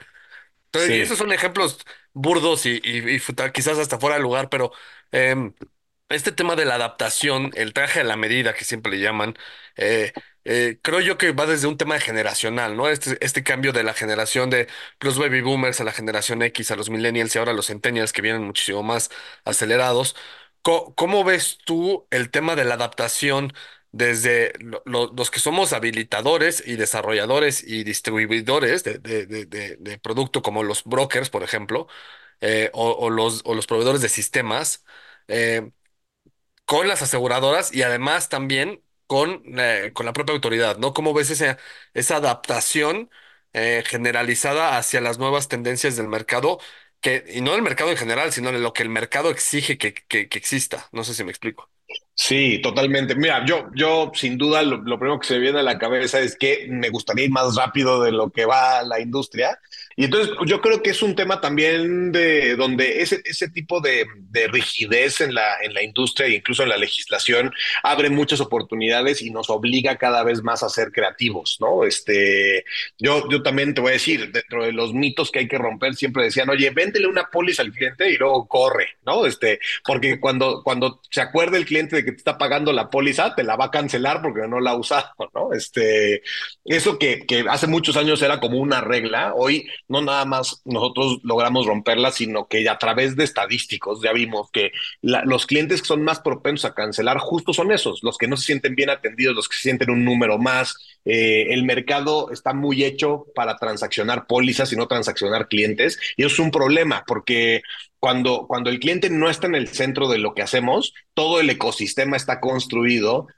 Entonces, y Sí, esos son ejemplos burdos y, y, y futa- quizás hasta fuera de lugar, pero em, este tema de la adaptación, el traje a la medida que siempre le llaman, eh, eh, creo yo que va desde un tema generacional, ¿no? Este, este cambio de la generación de los baby boomers a la generación X, a los millennials y ahora a los centennials que vienen muchísimo más acelerados. Co- ¿Cómo ves tú el tema de la adaptación desde lo- lo- los que somos habilitadores y desarrolladores y distribuidores de, de, de, de- de producto, como los brokers, por ejemplo, eh, o, o los, o los proveedores de sistemas, eh, con las aseguradoras y además también con, eh, con la propia autoridad, ¿no? ¿Cómo ves esa, esa adaptación eh, generalizada hacia las nuevas tendencias del mercado? Que, y no del mercado en general, sino de lo que el mercado exige que, que, que exista. No sé si me explico. Sí, totalmente. Mira, yo, yo sin duda lo, lo primero que se me viene a la cabeza es que me gustaría ir más rápido de lo que va la industria. Y entonces yo creo que es un tema también de donde ese, ese tipo de, de rigidez en la, en la industria e incluso en la legislación abre muchas oportunidades y nos obliga cada vez más a ser creativos, ¿no? Este, yo, yo también te voy a decir, dentro de los mitos que hay que romper, siempre decían, oye, véndele una póliza al cliente y luego corre, ¿no? Este, porque cuando, cuando se acuerde el cliente de que te está pagando la póliza, te la va a cancelar porque no la ha usado, ¿no? Este, eso que, que hace muchos años era como una regla, hoy no nada más nosotros logramos romperla, sino que a través de estadísticos ya vimos que la- los clientes que son más propensos a cancelar justo son esos, los que no se sienten bien atendidos, los que se sienten un número más. Eh, el mercado está muy hecho para transaccionar pólizas y no transaccionar clientes, y eso es un problema porque cuando, cuando el cliente no está en el centro de lo que hacemos, todo el ecosistema está construido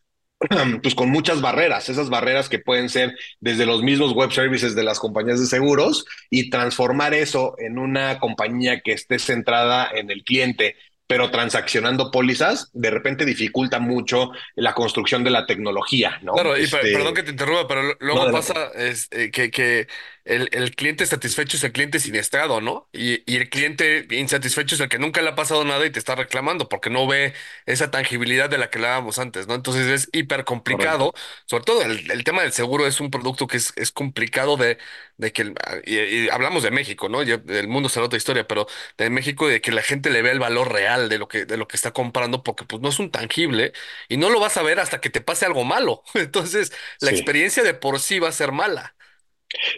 pues con muchas barreras, esas barreras que pueden ser desde los mismos web services de las compañías de seguros y transformar eso en una compañía que esté centrada en el cliente, pero transaccionando pólizas, de repente dificulta mucho la construcción de la tecnología, ¿no? Claro, y per- perdón Este, que te interrumpa, pero lo- no luego adelante. pasa es, eh, que, que el, el cliente satisfecho es el cliente siniestrado, ¿no? Y, y el cliente insatisfecho es el que nunca le ha pasado nada y te está reclamando porque no ve esa tangibilidad de la que hablábamos antes, ¿no? Entonces es hiper complicado, Correcto. Sobre todo el, el tema del seguro es un producto que es, es complicado de, de que, el- y, y hablamos de México, ¿no? Ya el mundo será otra historia, pero de México y de que la gente le vea el valor real de lo que, de lo que está comprando porque pues no es un tangible y no lo vas a ver hasta que te pase algo malo. Entonces la Sí. experiencia de por sí va a ser mala.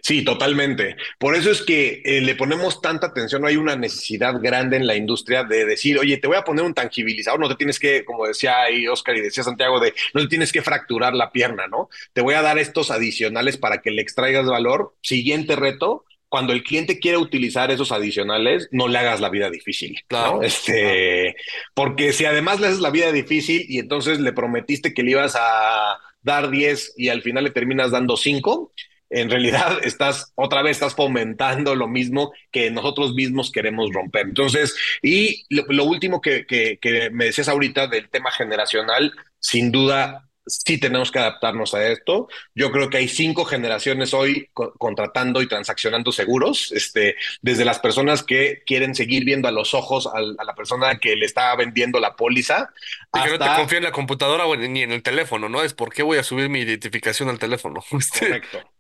Sí, totalmente. Por eso es que eh, le ponemos tanta atención. Hay una necesidad grande en la industria de decir, oye, te voy a poner un tangibilizador. No te tienes que, como decía ahí Oscar y decía Santiago, de no te tienes que fracturar la pierna, ¿no? Te voy a dar estos adicionales para que le extraigas valor. Siguiente reto, cuando el cliente quiera utilizar esos adicionales, no le hagas la vida difícil, ¿no? Claro, claro. Este, porque si además le haces la vida difícil y entonces le prometiste que le ibas a dar diez y al final le terminas dando cinco, en realidad estás otra vez estás fomentando lo mismo que nosotros mismos queremos romper. Entonces, y lo, lo último que, que, que me decías ahorita del tema generacional, sin duda sí tenemos que adaptarnos a esto. Yo creo que hay cinco generaciones hoy co- contratando y transaccionando seguros, este, desde las personas que quieren seguir viendo a los ojos al- a la persona que le está vendiendo la póliza Y que no te hasta confía en la computadora o en- ni en el teléfono, ¿no? Es por qué voy a subir mi identificación al teléfono. Este, correcto.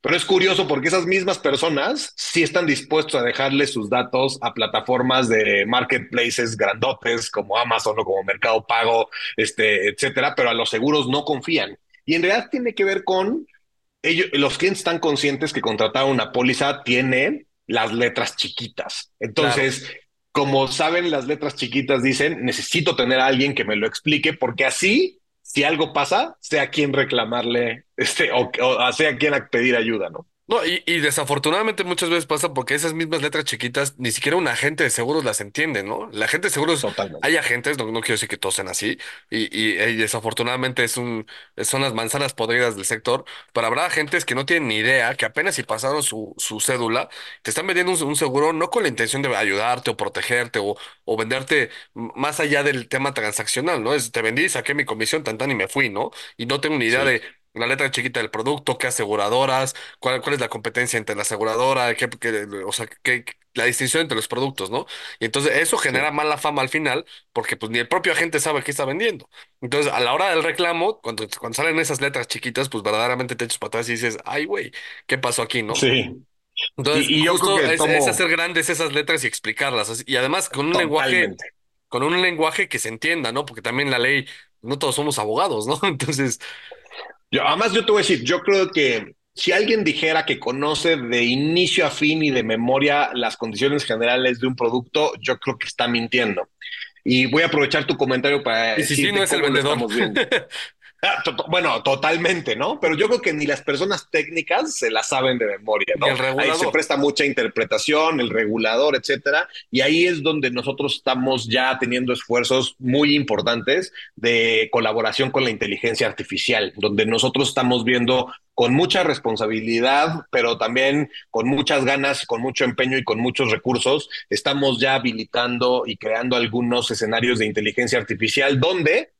Pero es curioso porque esas mismas personas sí están dispuestos a dejarle sus datos a plataformas de marketplaces grandotes como Amazon o como Mercado Pago, este, etcétera, pero a los seguros no confían. Y en realidad tiene que ver con ellos, los clientes están conscientes que contratar una póliza tiene las letras chiquitas. Claro. Entonces, como saben, las letras chiquitas dicen, necesito tener a alguien que me lo explique porque así, si algo pasa, sé a quién reclamarle, este, o, o sé a quién a- pedir ayuda, ¿no? No, y, y desafortunadamente muchas veces pasa porque esas mismas letras chiquitas ni siquiera un agente de seguros las entiende, ¿no? La gente de seguros, Totalmente. hay agentes, no, no quiero decir que todos sean así, y, y, eh, desafortunadamente es un, son las manzanas podridas del sector, pero habrá agentes que no tienen ni idea, que apenas si pasaron su, su cédula, te están vendiendo un, un seguro no con la intención de ayudarte o protegerte o, o venderte m- más allá del tema transaccional, ¿no? Es, te vendí, saqué mi comisión, tan, tan y me fui, ¿no? Y no tengo ni idea Sí, de la letra chiquita del producto, qué aseguradoras, cuál, cuál es la competencia entre la aseguradora, qué, qué- o sea, qué, la distinción entre los productos, ¿no? Y entonces eso genera sí, mala fama al final, porque pues ni el propio agente sabe qué está vendiendo. Entonces, a la hora del reclamo, cuando, cuando salen esas letras chiquitas, pues verdaderamente te echas para atrás y dices, ay, güey, ¿qué pasó aquí, no? sí. Entonces, Y, y yo creo justo que es, es hacer tomo grandes esas letras y explicarlas. así- Y además con un lenguaje, totalmente. con un lenguaje que se entienda, ¿no? Porque también la ley, no todos somos abogados, ¿no? Entonces, Yo, además, yo te voy a decir, yo creo que si alguien dijera que conoce de inicio a fin y de memoria las condiciones generales de un producto, yo creo que está mintiendo. Y voy a aprovechar tu comentario para y si sí, no decirte es el cómo lo vendedor. estamos viendo. Ah, to- to- bueno, totalmente, ¿no? Pero yo creo que ni las personas técnicas se las saben de memoria, Ni el ¿no? Ahí se regulador. presta mucha interpretación, el regulador, etcétera, y ahí es donde nosotros estamos ya teniendo esfuerzos muy importantes de colaboración con la inteligencia artificial, donde nosotros estamos viendo con mucha responsabilidad, pero también con muchas ganas, con mucho empeño y con muchos recursos, estamos ya habilitando y creando algunos escenarios de inteligencia artificial donde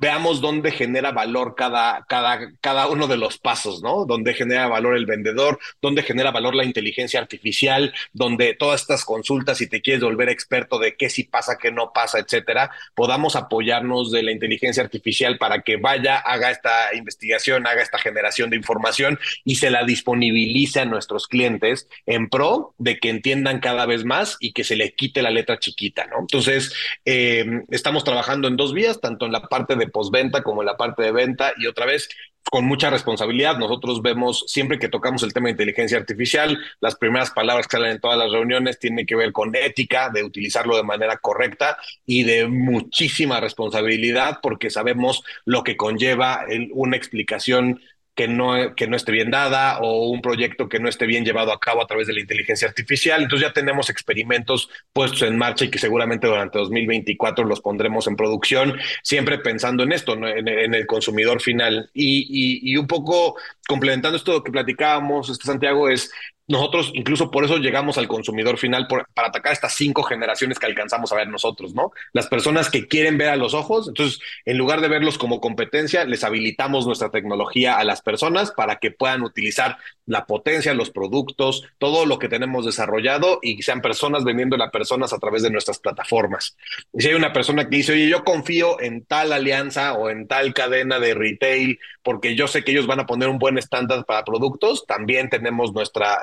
veamos dónde genera valor cada, cada, cada uno de los pasos, ¿no? Dónde genera valor el vendedor, dónde genera valor la inteligencia artificial, donde todas estas consultas, si te quieres volver experto de qué sí pasa, qué no pasa, etcétera, podamos apoyarnos de la inteligencia artificial para que vaya, haga esta investigación, haga esta generación de información y se la disponibilice a nuestros clientes en pro de que entiendan cada vez más y que se le quite la letra chiquita, ¿no? Entonces, eh, estamos trabajando en dos vías, tanto en la parte de postventa como en la parte de venta, y otra vez con mucha responsabilidad. Nosotros vemos, siempre que tocamos el tema de inteligencia artificial, las primeras palabras que salen en todas las reuniones tienen que ver con ética, de utilizarlo de manera correcta y de muchísima responsabilidad, porque sabemos lo que conlleva el- una explicación que no, que no esté bien dada o un proyecto que no esté bien llevado a cabo a través de la inteligencia artificial. Entonces ya tenemos experimentos puestos en marcha y que seguramente durante dos mil veinticuatro los pondremos en producción, siempre pensando en esto, ¿no? en, en el consumidor final. Y, y- y un poco complementando esto que platicábamos, este Santiago, es Nosotros incluso por eso llegamos al consumidor final, por, para atacar estas cinco generaciones que alcanzamos a ver nosotros, ¿no? Las personas que quieren ver a los ojos. Entonces, en lugar de verlos como competencia, les habilitamos nuestra tecnología a las personas para que puedan utilizar la potencia, los productos, todo lo que tenemos desarrollado y sean personas vendiéndole a personas a través de nuestras plataformas. Y si hay una persona que dice, oye, yo confío en tal alianza o en tal cadena de retail porque yo sé que ellos van a poner un buen estándar para productos, también tenemos nuestra...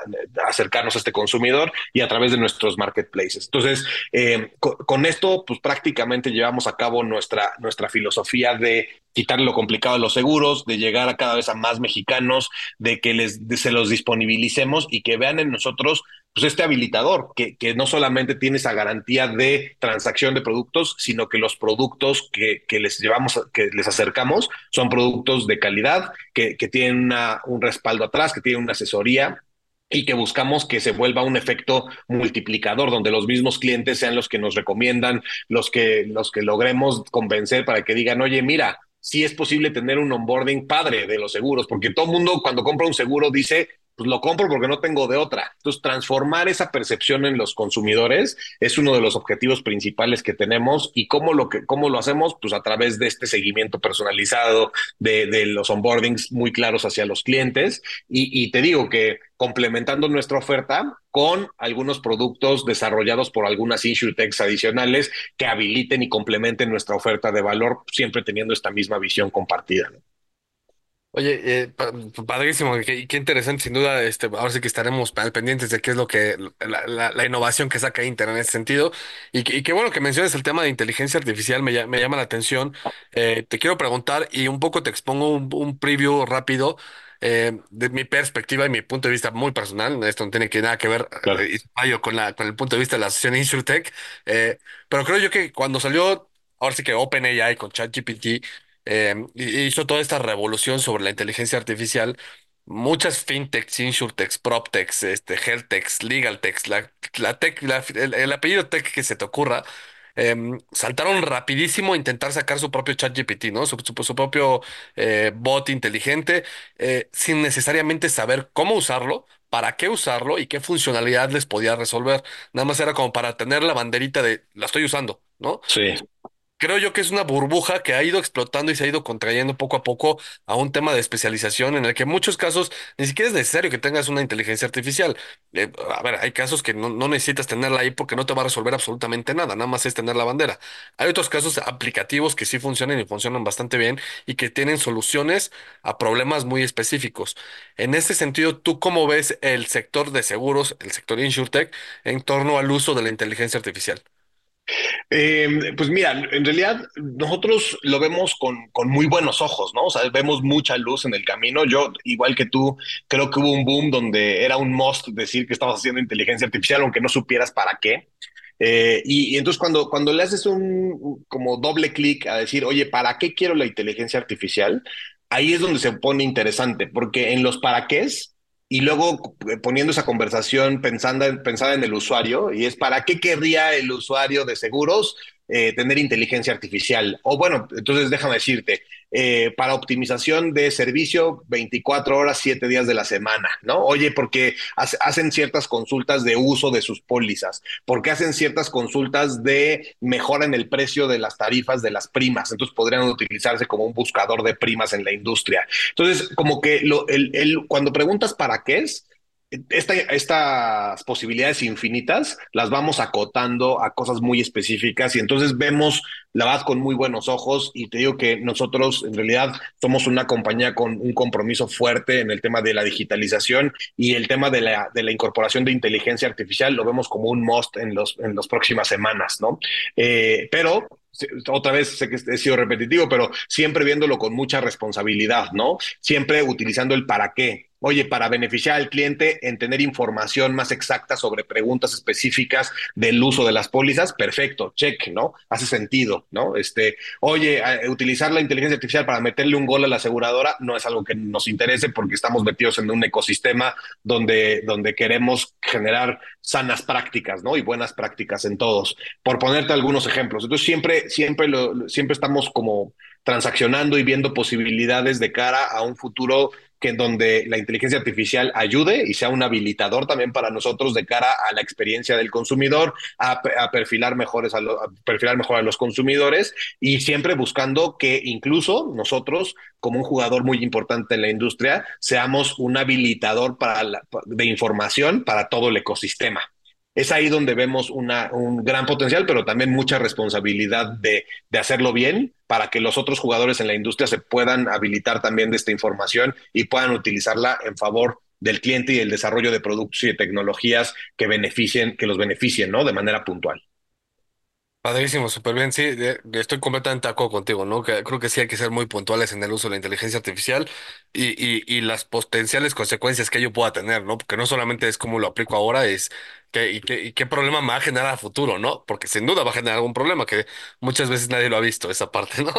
acercarnos a este consumidor y a través de nuestros marketplaces. Entonces, eh, con, con esto, pues prácticamente llevamos a cabo nuestra, nuestra filosofía de quitar lo complicado de los seguros, de llegar a cada vez a más mexicanos, de que les, de, se los disponibilicemos y que vean en nosotros pues este habilitador, que, que no solamente tiene esa garantía de transacción de productos, sino que los productos que, que les llevamos, que les acercamos, son productos de calidad, que, que tienen una, un respaldo atrás, que tienen una asesoría, y que buscamos que se vuelva un efecto multiplicador, donde los mismos clientes sean los que nos recomiendan, los que, los que logremos convencer para que digan, oye, mira, sí es posible tener un onboarding padre de los seguros, porque todo el mundo cuando compra un seguro dice, pues lo compro porque no tengo de otra. Entonces, transformar esa percepción en los consumidores es uno de los objetivos principales que tenemos. ¿Y cómo lo, que, cómo lo hacemos? Pues a través de este seguimiento personalizado, de, de los onboardings muy claros hacia los clientes. Y, y te digo que complementando nuestra oferta con algunos productos desarrollados por algunas insurtechs adicionales que habiliten y complementen nuestra oferta de valor, siempre teniendo esta misma visión compartida, ¿no? Oye, eh, pa padrísimo, qué, qué interesante, sin duda. Este, ahora sí que estaremos pendientes de qué es lo que la, la, la innovación que saca Inter en ese sentido. Y, que, y qué bueno que menciones el tema de inteligencia artificial, me, me llama la atención. Eh, te quiero preguntar y un poco te expongo un, un preview rápido eh, de mi perspectiva y mi punto de vista muy personal. Esto no tiene que nada que ver, claro, eh, con, la, con el punto de vista de la asociación Insurtech. Eh, pero creo yo que cuando salió, ahora sí que OpenAI con ChatGPT, Eh, hizo toda esta revolución sobre la inteligencia artificial. Muchas fintechs, insurtechs, proptechs, este, healthtechs, legaltechs, la, la tech, la, el, el apellido tech que se te ocurra, eh, saltaron rapidísimo a intentar sacar su propio ChatGPT, ¿no? Su, su, su propio eh, bot inteligente, eh, sin necesariamente saber cómo usarlo, para qué usarlo y qué funcionalidad les podía resolver. Nada más era como para tener la banderita de la estoy usando, ¿no? Sí. Creo yo que es una burbuja que ha ido explotando y se ha ido contrayendo poco a poco a un tema de especialización en el que en muchos casos ni siquiera es necesario que tengas una inteligencia artificial. Eh, a ver, hay casos que no, no necesitas tenerla ahí porque no te va a resolver absolutamente nada, nada más es tener la bandera. Hay otros casos aplicativos que sí funcionan y funcionan bastante bien y que tienen soluciones a problemas muy específicos. En este sentido, ¿tú cómo ves el sector de seguros, el sector Insurtech, en torno al uso de la inteligencia artificial? Eh, pues mira, en realidad nosotros lo vemos con, con muy buenos ojos, ¿no? O sea, vemos mucha luz en el camino. Yo, igual que tú, creo que hubo un boom donde era un must decir que estabas haciendo inteligencia artificial, aunque no supieras para qué. Eh, y, y entonces cuando, cuando le haces un como doble clic a decir, oye, ¿para qué quiero la inteligencia artificial? Ahí es donde se pone interesante, porque en los para qués, y luego poniendo esa conversación pensando, pensada en el usuario, y es ¿para qué querría el usuario de seguros eh, tener inteligencia artificial? O bueno, entonces déjame decirte, eh, para optimización de servicio veinticuatro horas, siete días de la semana, ¿no? Oye, porque hace, hacen ciertas consultas de uso de sus pólizas, porque hacen ciertas consultas de mejora en el precio de las tarifas de las primas, entonces podrían utilizarse como un buscador de primas en la industria. Entonces, como que lo, el, el, cuando preguntas ¿para qué es? Esta, estas posibilidades infinitas las vamos acotando a cosas muy específicas y entonces vemos la verdad con muy buenos ojos, y te digo que nosotros en realidad somos una compañía con un compromiso fuerte en el tema de la digitalización y el tema de la, de la incorporación de inteligencia artificial lo vemos como un must en los, en las próximas semanas, ¿no? Eh, pero... otra vez, sé que he sido repetitivo, pero siempre viéndolo con mucha responsabilidad, ¿no? Siempre utilizando el para qué. Oye, para beneficiar al cliente en tener información más exacta sobre preguntas específicas del uso de las pólizas, perfecto, check, ¿no? Hace sentido, ¿no? Este, oye, utilizar la inteligencia artificial para meterle un gol a la aseguradora no es algo que nos interese porque estamos metidos en un ecosistema donde, donde queremos generar sanas prácticas, ¿no? Y buenas prácticas en todos. Por ponerte algunos ejemplos. Entonces, siempre Siempre, lo, siempre estamos como transaccionando y viendo posibilidades de cara a un futuro que en donde la inteligencia artificial ayude y sea un habilitador también para nosotros de cara a la experiencia del consumidor, a, a, perfilar, mejores a, lo, a perfilar mejor a los consumidores, y siempre buscando que incluso nosotros, como un jugador muy importante en la industria, seamos un habilitador para la, de información para todo el ecosistema. Es ahí donde vemos una, un gran potencial, pero también mucha responsabilidad de, de hacerlo bien para que los otros jugadores en la industria se puedan habilitar también de esta información y puedan utilizarla en favor del cliente y el desarrollo de productos y de tecnologías que beneficien, que los beneficien, ¿no? De manera puntual. Padrísimo, súper bien. Sí, de- de- estoy completamente de acuerdo contigo, ¿no? Que creo que sí hay que ser muy puntuales en el uso de la inteligencia artificial y, y, y las potenciales consecuencias que ello pueda tener, ¿no? Porque no solamente es cómo lo aplico ahora, es qué, y qué, y qué problema me va a generar a futuro, ¿no? Porque sin duda va a generar algún problema que muchas veces nadie lo ha visto, esa parte, ¿no?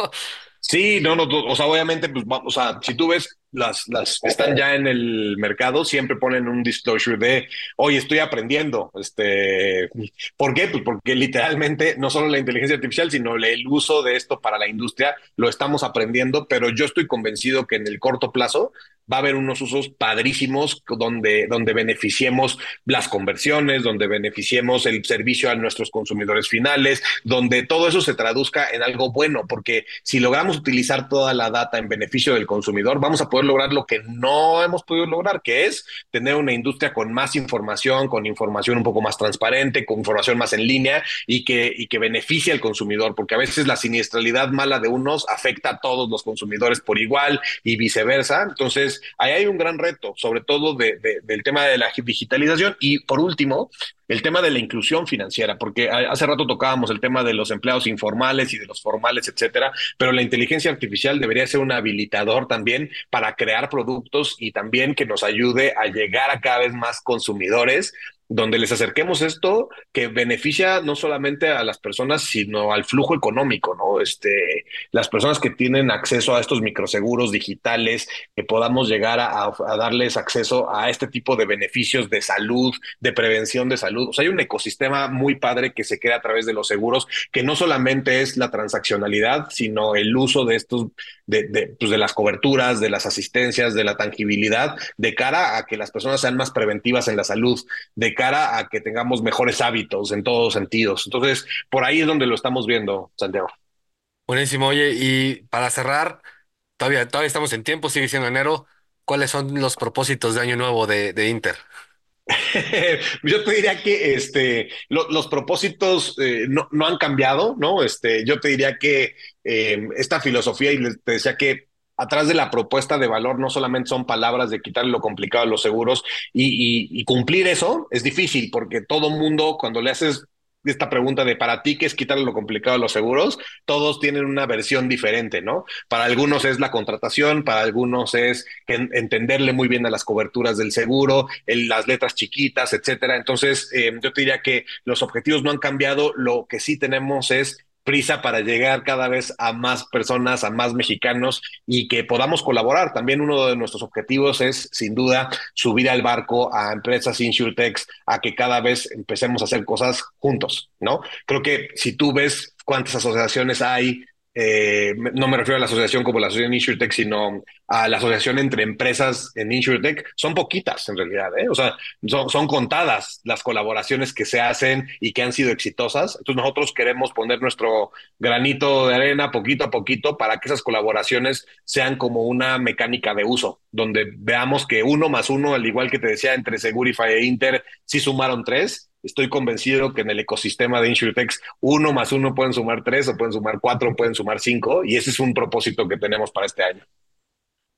Sí, no, no, o sea, obviamente, pues vamos a, si tú ves las, las que están ya en el mercado, siempre ponen un disclosure de, oye, estoy aprendiendo, este, ¿por qué? Pues porque literalmente no solo la inteligencia artificial, sino el uso de esto para la industria, lo estamos aprendiendo, pero yo estoy convencido que en el corto plazo va a haber unos usos padrísimos donde, donde beneficiemos las conversiones, donde beneficiemos el servicio a nuestros consumidores finales, donde todo eso se traduzca en algo bueno, porque si logramos utilizar toda la data en beneficio del consumidor, vamos a poder lograr lo que no hemos podido lograr, que es tener una industria con más información, con información un poco más transparente, con información más en línea y que, y que beneficie al consumidor, porque a veces la siniestralidad mala de unos afecta a todos los consumidores por igual y viceversa. Entonces, ahí hay un gran reto, sobre todo de, de- del tema de la digitalización. Y por último, el tema de la inclusión financiera, porque a- hace rato tocábamos el tema de los empleados informales y de los formales, etcétera, pero la inteligencia artificial debería ser un habilitador también para crear productos y también que nos ayude a llegar a cada vez más consumidores, donde les acerquemos esto que beneficia no solamente a las personas, sino al flujo económico, ¿no? Este, las personas que tienen acceso a estos microseguros digitales, que podamos llegar a, a- a darles acceso a este tipo de beneficios de salud, de prevención de salud. O sea, hay un ecosistema muy padre que se crea a través de los seguros, que no solamente es la transaccionalidad, sino el uso de estos, de, de, pues, de las coberturas, de las asistencias, de la tangibilidad, de cara a que las personas sean más preventivas en la salud, de cara a que tengamos mejores hábitos en todos sentidos. Entonces, por ahí es donde lo estamos viendo, Santiago. Buenísimo, oye, y para cerrar, todavía, todavía estamos en tiempo, sigue siendo enero. ¿Cuáles son los propósitos de año nuevo de, de Inter? Yo te diría que este, lo- los propósitos eh, no, no han cambiado, ¿no? Este, yo te diría que eh, esta filosofía, y les- te decía que atrás de la propuesta de valor no solamente son palabras de quitarle lo complicado a los seguros, y, y- y cumplir eso es difícil porque todo mundo, cuando le haces esta pregunta de para ti qué es quitarle lo complicado a los seguros, todos tienen una versión diferente, ¿no? Para algunos es la contratación, para algunos es en- entenderle muy bien a las coberturas del seguro, el- las letras chiquitas, etcétera. Entonces, eh, yo te diría que los objetivos no han cambiado, lo que sí tenemos es prisa para llegar cada vez a más personas, a más mexicanos y que podamos colaborar. También uno de nuestros objetivos es, sin duda, subir al barco a empresas Insurtech, a que cada vez empecemos a hacer cosas juntos, ¿no? Creo que si tú ves cuántas asociaciones hay, eh, me- no me refiero a la asociación como la Asociación Insurtech, sino a la asociación entre empresas en Insurtech, son poquitas en realidad, ¿eh? O sea, son, son contadas las colaboraciones que se hacen y que han sido exitosas. Entonces nosotros queremos poner nuestro granito de arena poquito a poquito para que esas colaboraciones sean como una mecánica de uso, donde veamos que uno más uno, al igual que te decía, entre Segurify e Inter, sí sumaron tres. Estoy convencido que en el ecosistema de Insurtech, uno más uno pueden sumar tres, o pueden sumar cuatro, pueden sumar cinco, y ese es un propósito que tenemos para este año.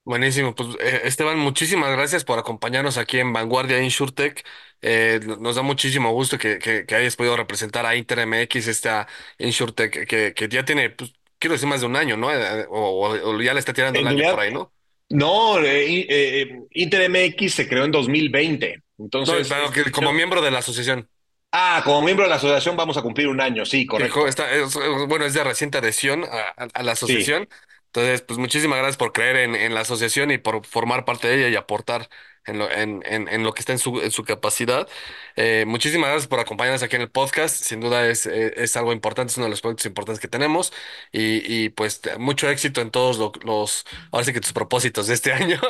Buenísimo, pues eh, Esteban, muchísimas gracias por acompañarnos aquí en Vanguardia Insurtech. Eh, no- nos da muchísimo gusto que, que, que hayas podido representar a Inter M X, esta Insurtech que, que ya tiene, pues, quiero decir, más de un año, ¿no? Eh, O, o- o ya le está tirando el En año por realidad, ahí, ¿no? no, eh, eh, Inter M X se creó en dos mil veinte, No, entonces pero que este como año, miembro de la asociación. ah, como miembro de la asociación vamos a cumplir un año, sí, Que co- correcto, está, es- bueno, es de reciente adhesión a, a- a la sí. asociación. Entonces, pues muchísimas gracias por creer en, en la asociación y por formar parte de ella y aportar. en lo, en, en, en lo que está en su, en su capacidad. Eh, muchísimas gracias por acompañarnos aquí en el podcast. Sin duda es, eh, es algo importante, es uno de los proyectos importantes que tenemos. Y, y pues te- mucho éxito en todos lo- los, ahora sí que tus propósitos de este año,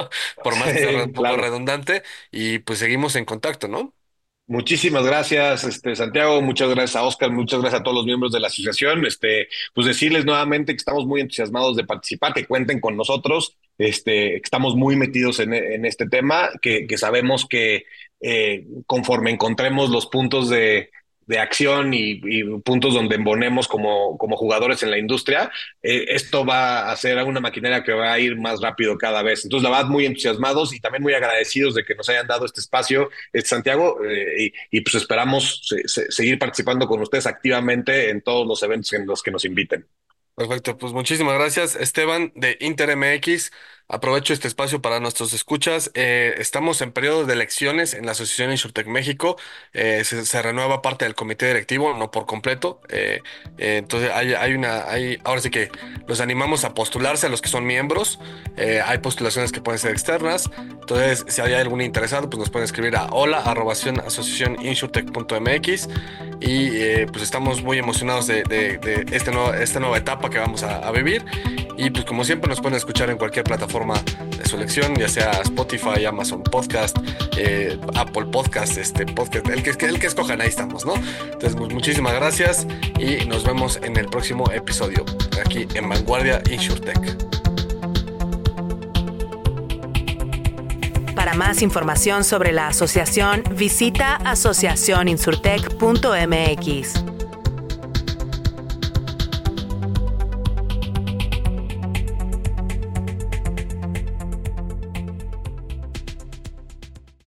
por más que sea un poco Claro. redundante. Y pues seguimos en contacto, ¿no? Muchísimas gracias, este, Santiago, muchas gracias a Oscar, muchas gracias a todos los miembros de la asociación. Este, pues decirles nuevamente que estamos muy entusiasmados de participar, que cuenten con nosotros, este, que estamos muy metidos en, en este tema, que, que sabemos que eh, conforme encontremos los puntos de, de acción y, y puntos donde embonemos como, como jugadores en la industria, eh, esto va a ser una maquinaria que va a ir más rápido cada vez. Entonces, la verdad, muy entusiasmados y también muy agradecidos de que nos hayan dado este espacio, este Santiago, eh, y, y, pues esperamos se- se- seguir participando con ustedes activamente en todos los eventos en los que nos inviten. Perfecto, pues muchísimas gracias, Esteban de Inter M X. Aprovecho este espacio para nuestros escuchas. Eh, estamos en periodo de elecciones en la Asociación Insurtech México. Eh, se, se renueva parte del comité directivo, no por completo. Eh, eh, entonces hay, hay una, hay, ahora sí que los animamos a postularse a los que son miembros. Eh, hay postulaciones que pueden ser externas. Entonces, si hay algún interesado, pues nos pueden escribir a hola arrobación asociación insurtech punto m x. Y eh, pues estamos muy emocionados de, de- de este nuevo- esta nueva etapa que vamos a, a vivir. Y pues como siempre nos pueden escuchar en cualquier plataforma de su elección, ya sea Spotify, Amazon Podcast, eh, Apple Podcast, este podcast, el que, el que escojan, ahí estamos, ¿no? Entonces, mu- muchísimas gracias y nos vemos en el próximo episodio, aquí en Vanguardia Insurtech. Para más información sobre la asociación, visita asociación insurtech punto m x.